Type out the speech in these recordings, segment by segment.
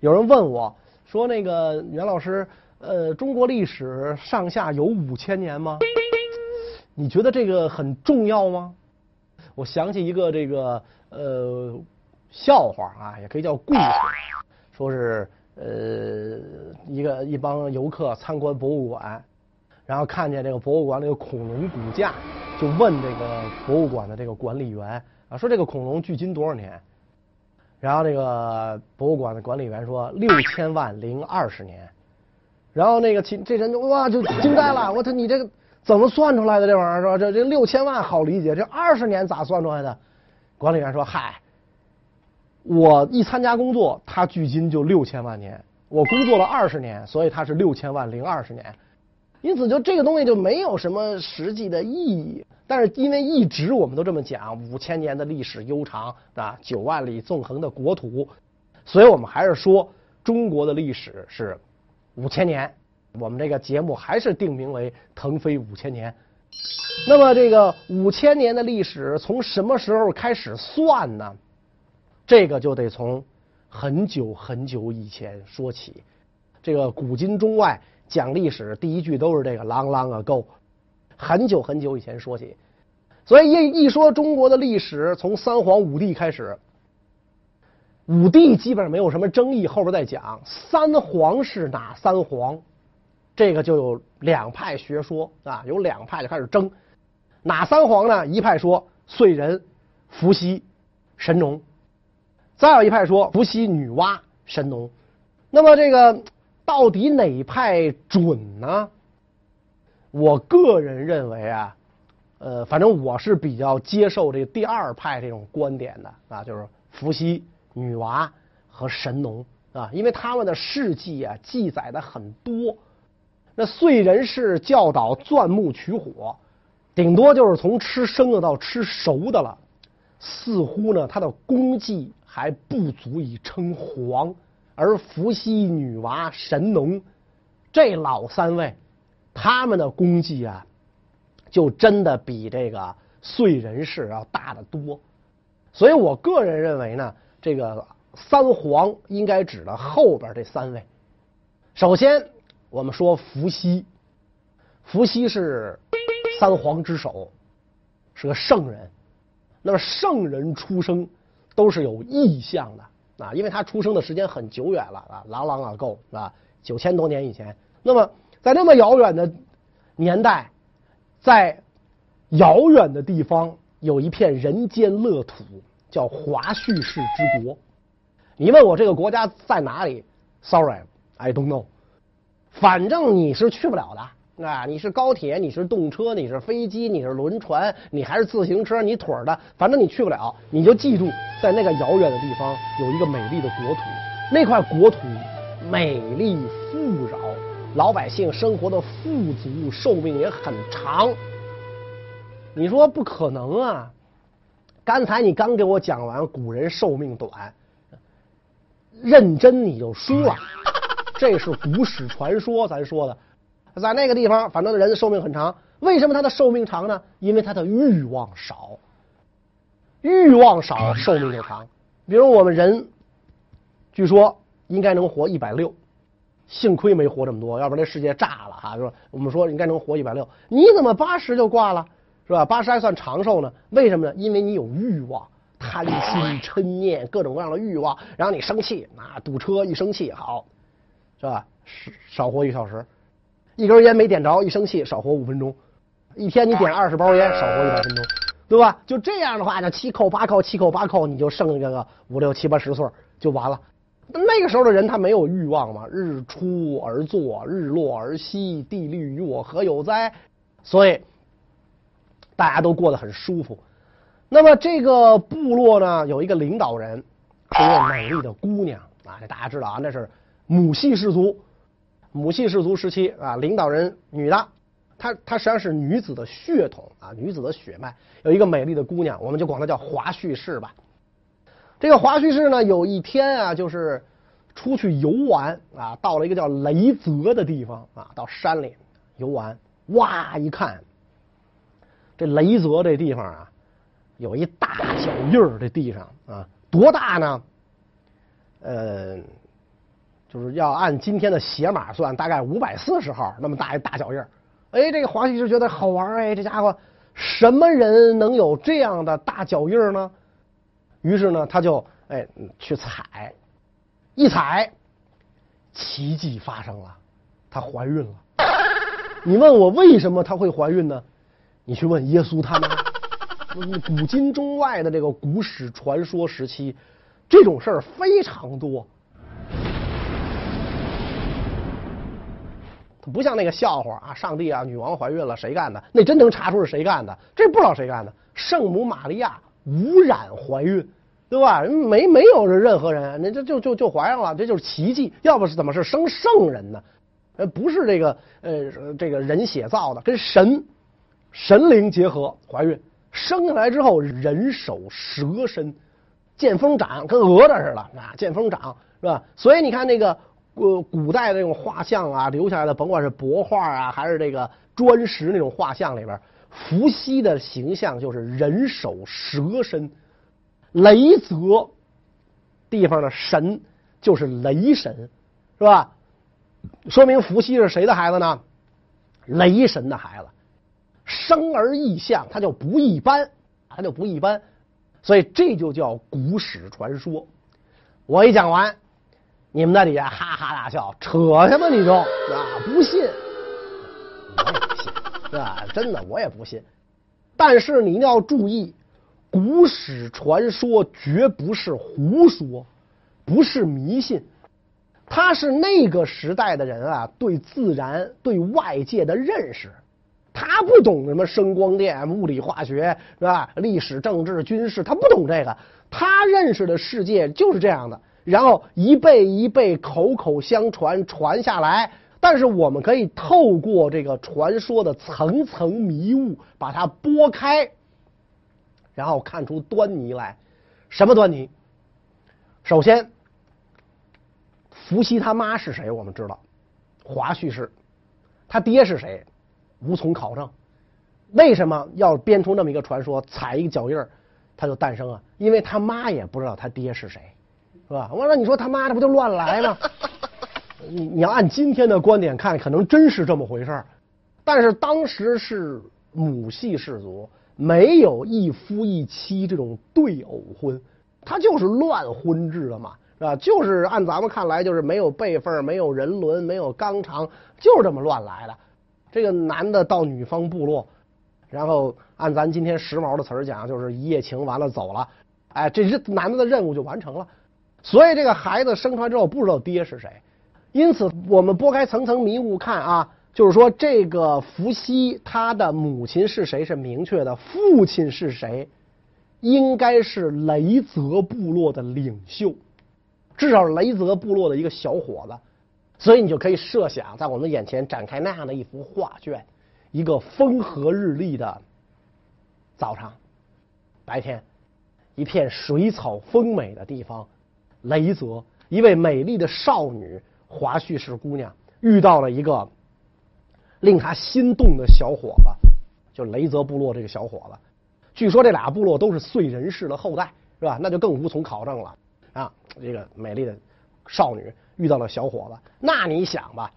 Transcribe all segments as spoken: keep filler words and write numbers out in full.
有人问我说：“那个袁老师，呃，中国历史上下有五千年吗？你觉得这个很重要吗？”我想起一个这个呃笑话啊，也可以叫故事，说是呃一个一帮游客参观博物馆，然后看见这个博物馆里有恐龙骨架，就问这个博物馆的这个管理员啊，说这个恐龙距今多少年？然后那个博物馆的管理员说六千万零二十年，然后那个其这人就哇就惊呆了，我操你这个怎么算出来的这玩意儿？说这这六千万好理解，这二十年咋算出来的？管理员说嗨，我一参加工作，他距今就六千万年，我工作了二十年，所以他是六千万零二十年，因此就这个东西就没有什么实际的意义。但是因为一直我们都这么讲，五千年的历史悠长啊，九万里纵横的国土，所以我们还是说中国的历史是五千年。我们这个节目还是定名为《腾飞五千年》。那么这个五千年的历史从什么时候开始算呢？这个就得从很久很久以前说起。这个古今中外讲历史，第一句都是这个 long long ago。很久很久以前说起，所以一一说中国的历史，从三皇五帝开始，五帝基本上没有什么争议，后边再讲。三皇是哪三皇？这个就有两派学说啊，有两派就开始争，哪三皇呢？一派说燧人、伏羲、神农，再有一派说伏羲、女娲、神农。那么这个到底哪一派准呢？我个人认为啊，呃，反正我是比较接受这第二派这种观点的啊，就是伏羲、女娲和神农啊，因为他们的事迹啊记载的很多。那燧人氏教导钻木取火，顶多就是从吃生的到吃熟的了，似乎呢他的功绩还不足以称皇。而伏羲、女娲、神农这老三位，他们的功绩啊，就真的比这个燧人氏要大得多，所以我个人认为呢，这个三皇应该指的后边这三位。首先，我们说伏羲，伏羲是三皇之首，是个圣人。那么圣人出生都是有异象的啊，因为他出生的时间很久远了啊，朗朗啊够啊，九千多年以前。那么在那么遥远的年代，在遥远的地方有一片人间乐土，叫华胥氏之国。你问我这个国家在哪里 ？Sorry, I don't know。反正你是去不了的啊！你是高铁，你是动车，你是飞机，你是轮船，你还是自行车，你腿儿的，反正你去不了。你就记住，在那个遥远的地方有一个美丽的国土，那块国土美丽富饶。老百姓生活的富足，寿命也很长。你说不可能啊！刚才你刚给我讲完古人寿命短，认真你就输了。这是古史传说，咱说的，在那个地方，反正人的寿命很长。为什么他的寿命长呢？因为他的欲望少，欲望少，寿命就长。比如我们人，据说应该能活一百六。幸亏没活这么多，要不然这世界炸了哈！说我们说应该能活一百六，你怎么八十就挂了，是吧？八十还算长寿呢？为什么呢？因为你有欲望、贪心、嗔念，各种各样的欲望，然后你生气，啊，堵车一生气好，是吧？少活一小时，一根烟没点着，一生气少活五分钟，一天你点二十包烟，少活一百分钟，对吧？就这样的话，就七扣八扣七扣八扣，你就剩这个五六七八十岁就完了。那个时候的人他没有欲望嘛，日出而作，日落而息，地利与我何有哉，所以大家都过得很舒服。那么这个部落呢，有一个领导人是一个美丽的姑娘啊，大家知道啊，那是母系氏族，母系氏族时期啊，领导人女的，她她实际上是女子的血统啊，女子的血脉，有一个美丽的姑娘，我们就管她叫华胥氏吧。这个华胥氏呢，有一天啊，就是出去游玩啊，到了一个叫雷泽的地方啊，到山里游玩。哇，一看这雷泽这地方啊，有一大脚印儿，这地上啊，多大呢？呃，就是要按今天的鞋码算，大概五百四十号那么大一大脚印儿。哎，这个黄西就觉得好玩哎，这家伙什么人能有这样的大脚印儿呢？于是呢，他就哎去踩，一踩，奇迹发生了，她怀孕了。你问我为什么她会怀孕呢？你去问耶稣他们。古今中外的这个古史传说时期，这种事儿非常多。它不像那个笑话啊，上帝啊，女王怀孕了谁干的？那真能查出是谁干的，这不知道谁干的。圣母玛利亚无染怀孕，对吧？没没有任何人，那这就就就怀上了，这就是奇迹。要不是怎么是生圣人呢？呃，不是这个呃这个人血造的，跟神神灵结合怀孕。生下来之后，人手蛇身，见风长，跟讹的似的啊！见风长是吧？所以你看那个呃古代的那种画像啊，留下来的，甭管是帛画啊，还是这个砖石那种画像里边，伏羲的形象就是人手蛇身。雷泽地方的神就是雷神，是吧？说明伏羲是谁的孩子呢？雷神的孩子。生而异象，他就不一般，他就不一般，所以这就叫古史传说。我一讲完，你们在底下哈哈大笑，扯什么你都啊不信，我也不信，是吧？真的我也不信。但是你要注意，古史传说绝不是胡说，不是迷信，它是那个时代的人啊对自然、对外界的认识。他不懂什么声光电、物理化学，是吧？历史、政治、军事，他不懂这个。他认识的世界就是这样的，然后一辈一辈口口相传，传下来。但是我们可以透过这个传说的层层迷雾，把它拨开，然后看出端倪来。什么端倪？首先，伏羲他妈是谁？我们知道，华胥氏。他爹是谁？无从考证。为什么要编出那么一个传说，踩一个脚印儿他就诞生啊？因为他妈也不知道他爹是谁，是吧？我说你说他妈这不就乱来吗？你你要按今天的观点看，可能真是这么回事儿。但是当时是母系氏族，没有一夫一妻这种对偶婚，他就是乱婚制的嘛，是吧？就是按咱们看来，就是没有辈分，没有人伦，没有纲常，就是这么乱来的。这个男的到女方部落，然后按咱今天时髦的词儿讲，就是一夜情完了走了，哎，这是男的的任务就完成了。所以这个孩子生出来之后不知道爹是谁，因此我们拨开层层迷雾看啊，就是说这个伏羲他的母亲是谁是明确的，父亲是谁应该是雷泽部落的领袖，至少雷泽部落的一个小伙子。所以你就可以设想，在我们眼前展开那样的一幅画卷，一个风和日丽的早上，白天，一片水草丰美的地方，雷泽，一位美丽的少女，华胥氏姑娘，遇到了一个令她心动的小伙子，就雷泽部落这个小伙子。据说这俩部落都是燧人氏的后代，是吧？那就更无从考证了啊！这个美丽的少女遇到了小伙子，那你想吧，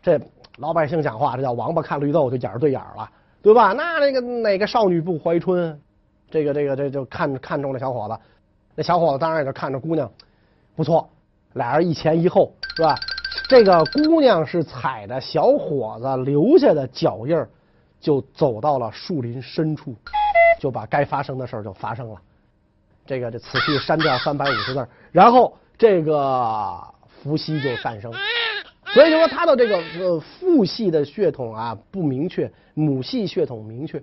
这老百姓讲话，这叫王八看绿豆就眼儿对眼儿了，对吧？那那个哪个少女不怀春？这个这个这就看看中了小伙子，那小伙子当然也就看着姑娘，不错，俩人一前一后，是吧？这个姑娘是踩着小伙子留下的脚印儿，就走到了树林深处，就把该发生的事儿就发生了。这个这此去删掉三百五十字，然后这个伏羲就诞生。所以说他的这个呃父系的血统啊不明确，母系血统明确。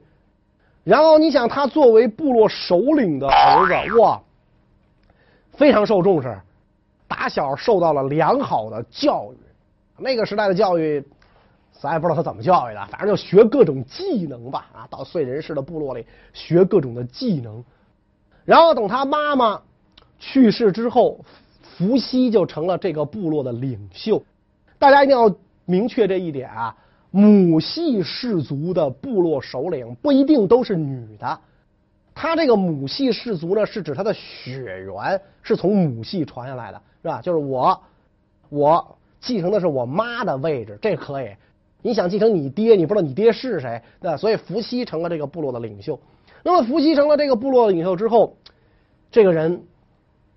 然后你想他作为部落首领的儿子，哇，非常受重视，打小受到了良好的教育。那个时代的教育咱也不知道他怎么教育的，反正就学各种技能吧，啊，到燧人氏的部落里学各种的技能。然后等他妈妈去世之后，伏羲就成了这个部落的领袖。大家一定要明确这一点啊，母系氏族的部落首领不一定都是女的。他这个母系氏族呢，是指他的血缘是从母系传下来的，是吧？就是我我继承的是我妈的位置，这可以。你想继承你爹，你不知道你爹是谁，那所以伏羲成了这个部落的领袖。那么伏羲成了这个部落的领袖之后，这个人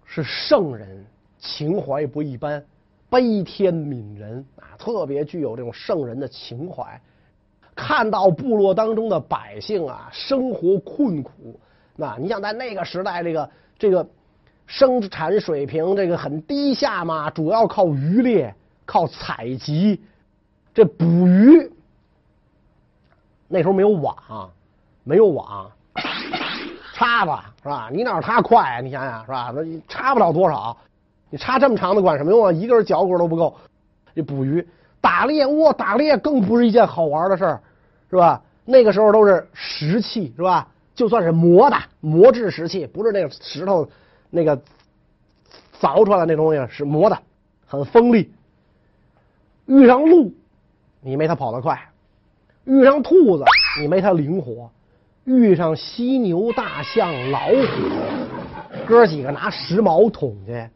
是圣人，情怀不一般，悲天悯人啊，特别具有这种圣人的情怀。看到部落当中的百姓啊，生活困苦，那你想在那个时代，这个这个生产水平这个很低下嘛，主要靠渔猎，靠采集，这捕鱼。那时候没有网，没有网，插吧是吧？你哪有它快啊？你想想是吧？那你插不了多少，你插这么长的管什么用啊？一根脚骨都不够。你捕鱼、打猎，哇，打猎更不是一件好玩的事儿。是吧？那个时候都是石器，是吧？就算是磨的磨制石器，不是那个石头那个凿出来的那东西，是磨的，很锋利。遇上鹿，你没它跑得快；遇上兔子，你没它灵活；遇上犀牛、大象、老虎，哥几个拿石矛捅去，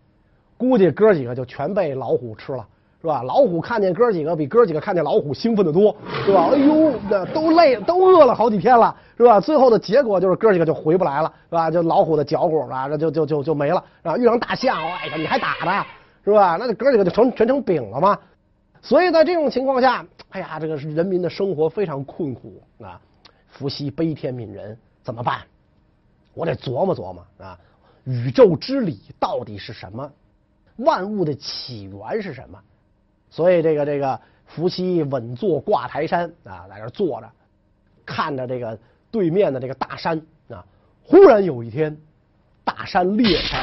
估计哥几个就全被老虎吃了。是吧？老虎看见哥几个比哥几个看见老虎兴奋得多，是吧？哎呦，都累都饿了好几天了，是吧？最后的结果就是哥几个就回不来了，是吧？就老虎的脚骨啊，就就就就没了。啊，遇上大象，哎呀，你还打呢，是吧？那哥几个就成全成饼了嘛。所以在这种情况下，哎呀，这个人民的生活非常困苦啊。伏羲悲天悯人，怎么办？我得琢磨琢磨啊，宇宙之理到底是什么？万物的起源是什么？所以这个这个伏羲稳坐挂台山啊，在这坐着，看着这个对面的这个大山啊。忽然有一天，大山裂开，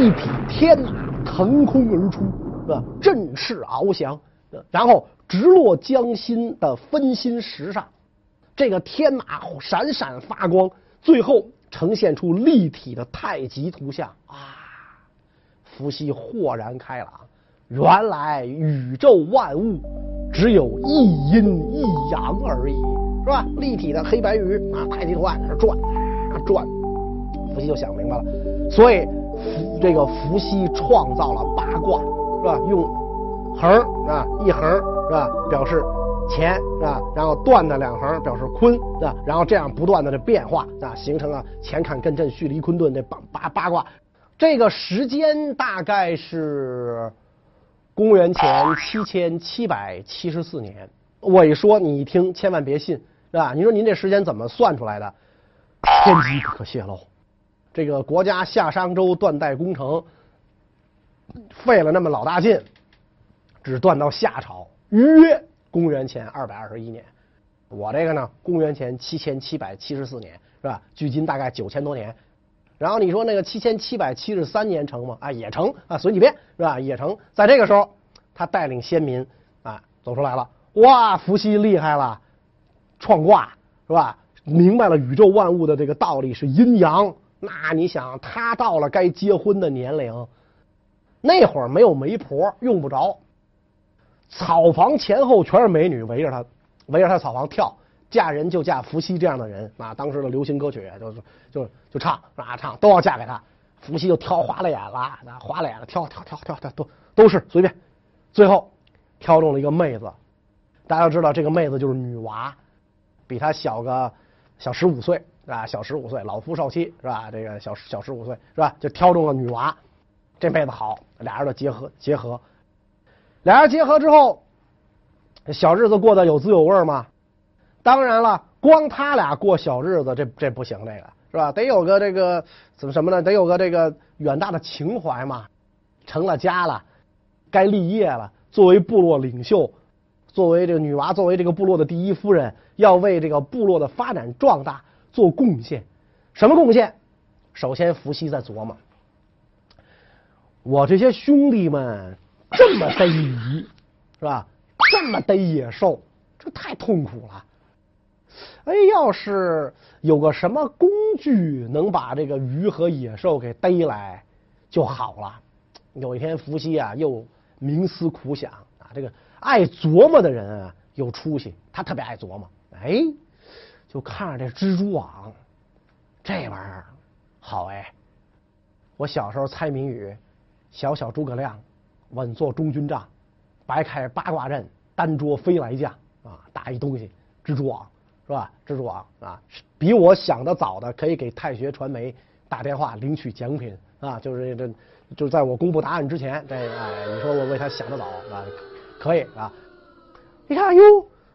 一匹天马腾空而出啊，振翅翱翔、啊，然后直落江心的分心石上。这个天马闪闪发光，最后呈现出立体的太极图像啊！伏羲豁然开朗。原来宇宙万物只有一阴一阳而已，是吧？立体的黑白鱼啊，太极图案在这转啊转，伏羲就想明白了。所以这个伏羲创造了八卦，是吧？用横啊一横是吧，表示乾啊，然后断的两横表示坤啊，然后这样不断的这变化啊，形成了乾坎艮震巽离坤兑这八八八卦。这个时间大概是公元前七千七百七十四年，我一说你一听千万别信，是吧？你说您这时间怎么算出来的？天机不可泄露。这个国家夏商周断代工程费了那么老大劲，只断到夏朝，约公元前二百二十一年。我这个呢，公元前七千七百七十四年，是吧？距今大概九千多年。然后你说那个七千七百七十三年成吗？啊，也成啊，随你便，是吧？也成。在这个时候，他带领先民啊走出来了。哇，伏羲厉害了，创卦是吧？明白了宇宙万物的这个道理是阴阳。那你想，他到了该结婚的年龄，那会儿没有媒婆，用不着。草房前后全是美女围着他，围着他草房跳。嫁人就嫁伏羲这样的人啊！当时的流行歌曲就就就唱啊唱，都要嫁给他。伏羲就挑花了眼了，啊、花了眼了，挑挑挑挑挑，都都是随便。最后挑中了一个妹子，大家都知道这个妹子就是女娃，比他小个小十五岁啊，小十五岁，老夫少妻是吧？这个小小十五岁是吧？就挑中了女娃，这妹子好，俩人就结合结合，俩人结合之后，小日子过得有滋有味嘛。当然了，光他俩过小日子，这这不行，这个是吧？得有个这个怎么什么呢？得有个这个远大的情怀嘛。成了家了，该立业了。作为部落领袖，作为这个女娃，作为这个部落的第一夫人，要为这个部落的发展壮大做贡献。什么贡献？首先，伏羲在琢磨，我这些兄弟们这么逮鱼，是吧？这么逮野兽，这太痛苦了。哎，要是有个什么工具能把这个鱼和野兽给逮来就好了。有一天，伏羲啊又冥思苦想啊，这个爱琢磨的人啊有出息，他特别爱琢磨。哎，就看着这蜘蛛网，这玩意儿好哎！我小时候猜谜语，小小诸葛亮稳坐中军帐，白开八卦阵，单捉飞来将啊，打一东西蜘蛛网是吧？蜘蛛网啊，比我想的早的可以给太学传媒打电话领取奖品啊，就是这，就在我公布答案之前，这哎，你说我为他想得早啊，可以啊。你看哟，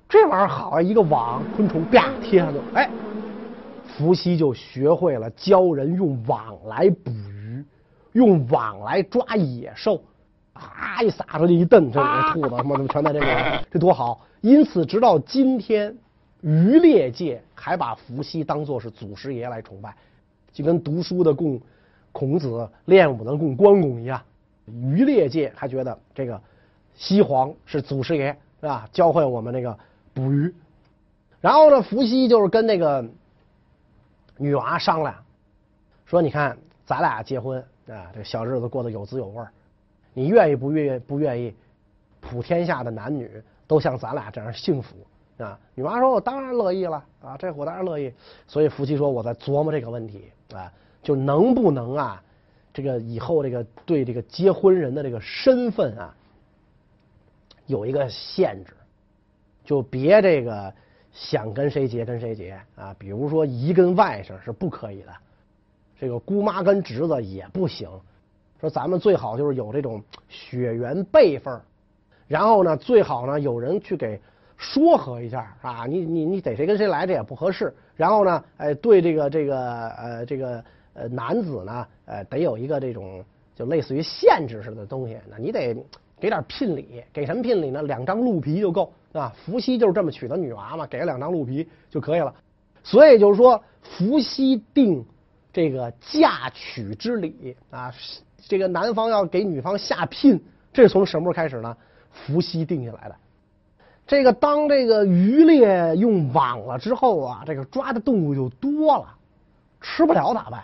这玩意儿好啊，一个网，昆虫啪贴上就哎。伏羲就学会了教人用网来捕鱼，用网来抓野兽，啊一撒出去一蹬，这兔子他妈全在这个，这多好！因此，直到今天，渔猎界还把伏羲当作是祖师爷来崇拜，就跟读书的供孔子，练武的供关公一样。渔猎界还觉得这个西皇是祖师爷，是吧？教会我们那个捕鱼。然后呢，伏羲就是跟那个。女娃商量，说：“你看，咱俩结婚啊，这小日子过得有滋有味儿。你愿意不愿不愿意，普天下的男女都像咱俩这样幸福啊？”女娃说：“我当然乐意了啊，这我当然乐意。”所以伏羲说：“我在琢磨这个问题啊，就能不能啊，这个以后这个对这个结婚人的这个身份啊，有一个限制，就别这个。”想跟谁结跟谁结啊？比如说姨跟外甥是不可以的，这个姑妈跟侄子也不行。说咱们最好就是有这种血缘辈分，然后呢，最好呢有人去给说和一下啊，你你你逮谁跟谁来这也不合适。然后呢，哎，对这个这个呃这个呃男子呢，呃得有一个这种就类似于限制式的东西，那你得。给点聘礼，给什么聘礼呢？两张鹿皮就够啊！伏羲就是这么娶的女娃嘛，给了两张鹿皮就可以了。所以就是说，伏羲定这个嫁娶之礼啊，这个男方要给女方下聘，这是从什么时候开始呢？伏羲定下来的。这个当这个渔猎用网了之后啊，这个抓的动物就多了，吃不了咋办？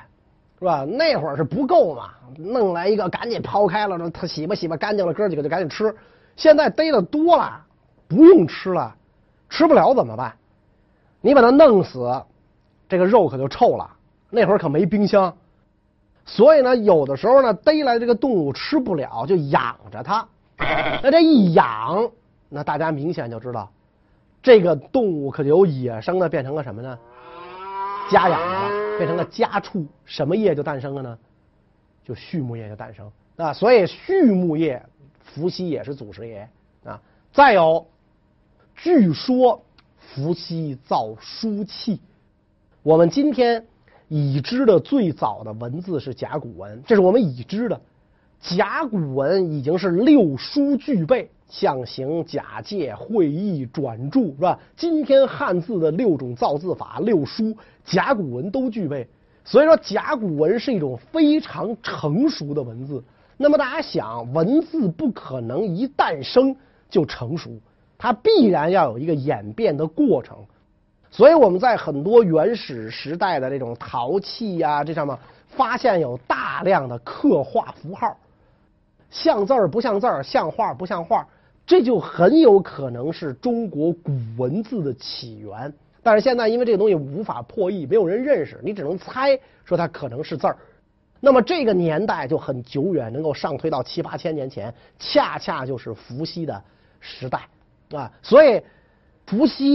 是吧？那会儿是不够嘛，弄来一个赶紧抛开了，他洗吧洗吧干净了，哥几个就赶紧吃。现在逮的多了，不用吃了，吃不了怎么办？你把它弄死，这个肉可就臭了。那会儿可没冰箱，所以呢，有的时候呢，逮来这个动物吃不了，就养着它。那这一养，那大家明显就知道，这个动物可就由野生的变成了什么呢？家养的。变成了家畜，什么业就诞生了呢？就畜牧业就诞生啊！所以畜牧业，伏羲也是祖师爷啊。再有，据说伏羲造书契，我们今天已知的最早的文字是甲骨文，这是我们已知的。甲骨文已经是六书俱备，象形、假借、会意、转注，是吧？今天汉字的六种造字法、六书，甲骨文都具备。所以说，甲骨文是一种非常成熟的文字。那么大家想，文字不可能一诞生就成熟，它必然要有一个演变的过程。所以我们在很多原始时代的这种陶器呀、啊，这上面发现有大量的刻画符号。像字儿不像字儿，像画不像画，这就很有可能是中国古文字的起源。但是现在因为这个东西无法破译，没有人认识，你只能猜说它可能是字儿。那么这个年代就很久远，能够上推到七八千年前，恰恰就是伏羲的时代啊。所以伏羲